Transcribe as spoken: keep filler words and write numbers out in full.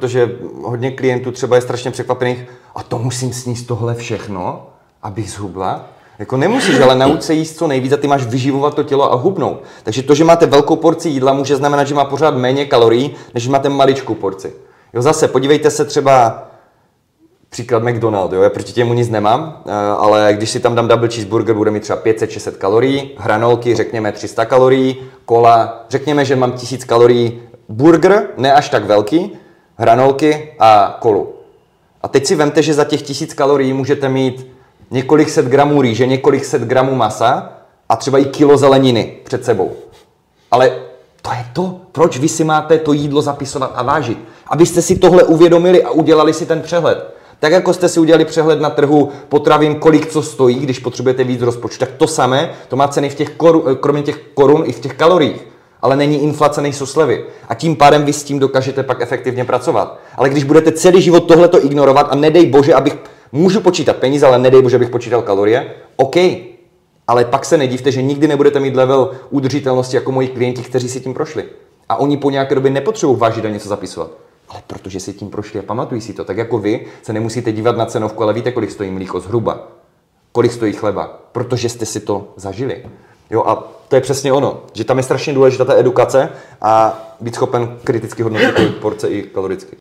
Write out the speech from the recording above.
Protože hodně klientů třeba je strašně překvapených, a to musím sníst tohle všechno, abych zhubla. Jako nemusíš, ale nauč se jíst co nejvíc a ty máš vyživovat to tělo a hubnout. Takže to, že máte velkou porci jídla, může znamenat, že má pořád méně kalorií, než že máte maličkou porci. Jo, zase podívejte se třeba příklad McDonald, jo, já proti těmu nic nemám, ale když si tam dám double cheeseburger, bude mi třeba pět set šest set kalorií, hranolky řekněme tři sta kalorií, kola, řekněme, že mám tisíc kalorií, burger, ne až tak velký, hranolky a kolu. A teď si vemte, že za těch tisíc kalorií můžete mít několik set gramů rýže, několik set gramů masa a třeba i kilo zeleniny před sebou. Ale to je to, proč vy si máte to jídlo zapisovat a vážit. Abyste si tohle uvědomili a udělali si ten přehled. Tak jako jste si udělali přehled na trhu potravin, kolik co stojí, když potřebujete víc rozpočtu, tak to samé, to má ceny v těch korun, kromě těch korun i v těch kaloriích. Ale není inflace, nejsou slevy. A tím pádem vy s tím dokážete pak efektivně pracovat. Ale když budete celý život tohleto ignorovat a nedej bože, abych, můžu počítat peníze, ale nedej bože, abych počítal kalorie, OK, ale pak se nedívte, že nikdy nebudete mít level udržitelnosti jako moji klienti, kteří si tím prošli. A oni po nějaké době nepotřebují vážit a něco zapisovat. Ale protože si tím prošli a pamatují si to, tak jako vy se nemusíte dívat na cenovku, ale víte, kolik stojí mlíko zhruba, kolik stojí chleba, protože jste si to zažili. Jo, a to je přesně ono, že tam je strašně důležitá ta edukace a být schopen kriticky hodnotit porce i kaloricky.